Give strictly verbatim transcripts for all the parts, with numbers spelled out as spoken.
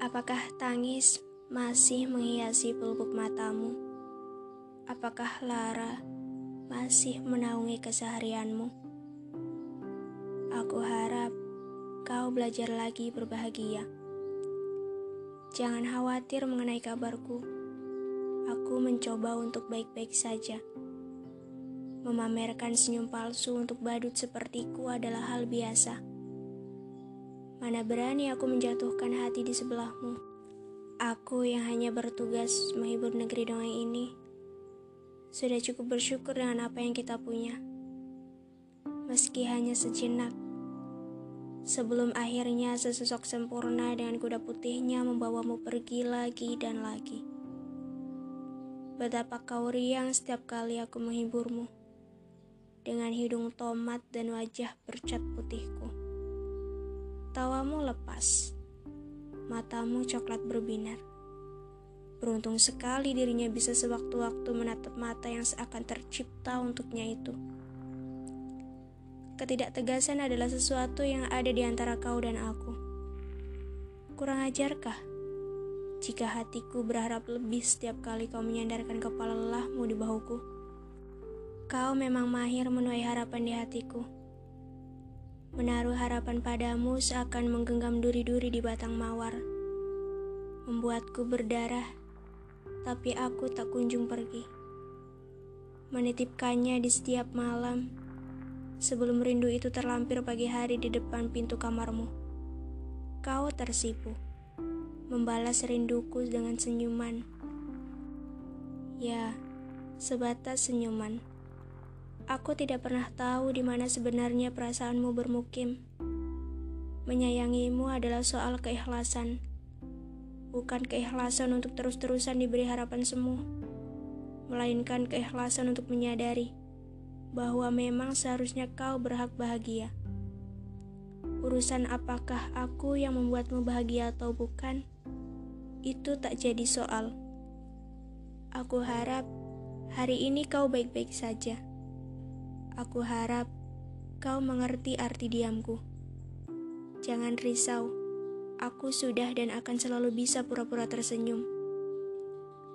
Apakah tangis masih menghiasi pelupuk matamu? Apakah lara masih menaungi keseharianmu? Aku harap kau belajar lagi berbahagia. Jangan khawatir mengenai kabarku. Aku mencoba untuk baik-baik saja. Memamerkan senyum palsu untuk badut sepertiku adalah hal biasa. Mana berani aku menjatuhkan hati di sebelahmu. Aku yang hanya bertugas menghibur negeri dongeng ini, sudah cukup bersyukur dengan apa yang kita punya. Meski hanya sejenak, sebelum akhirnya sesosok sempurna dengan kuda putihnya membawamu pergi lagi dan lagi. Betapa kau riang setiap kali aku menghiburmu, dengan hidung tomat dan wajah bercat putihku. Tawamu lepas, matamu coklat berbinar. Beruntung sekali dirinya bisa sewaktu-waktu menatap mata yang seakan tercipta untuknya itu. Ketidaktegasan adalah sesuatu yang ada di antara kau dan aku. Kurang ajarkah jika hatiku berharap lebih setiap kali kau menyandarkan kepala lelahmu di bahuku? Kau memang mahir menuai harapan di hatiku. Menaruh harapan padamu seakan menggenggam duri-duri di batang mawar. Membuatku berdarah, tapi aku tak kunjung pergi. Menitipkannya di setiap malam, sebelum rindu itu terlampir pagi hari di depan pintu kamarmu. Kau tersipu, membalas rinduku dengan senyuman. Ya, sebatas senyuman. Aku tidak pernah tahu di mana sebenarnya perasaanmu bermukim. Menyayangimu adalah soal keikhlasan. Bukan keikhlasan untuk terus-terusan diberi harapan semu, melainkan keikhlasan untuk menyadari bahwa memang seharusnya kau berhak bahagia. Urusan apakah aku yang membuatmu bahagia atau bukan, itu tak jadi soal. Aku harap hari ini kau baik-baik saja. Aku harap kau mengerti arti diamku. Jangan risau, aku sudah dan akan selalu bisa pura-pura tersenyum.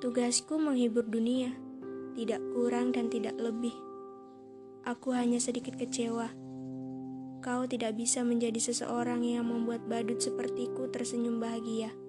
Tugasku menghibur dunia, tidak kurang dan tidak lebih. Aku hanya sedikit kecewa. Kau tidak bisa menjadi seseorang yang membuat badut sepertiku tersenyum bahagia.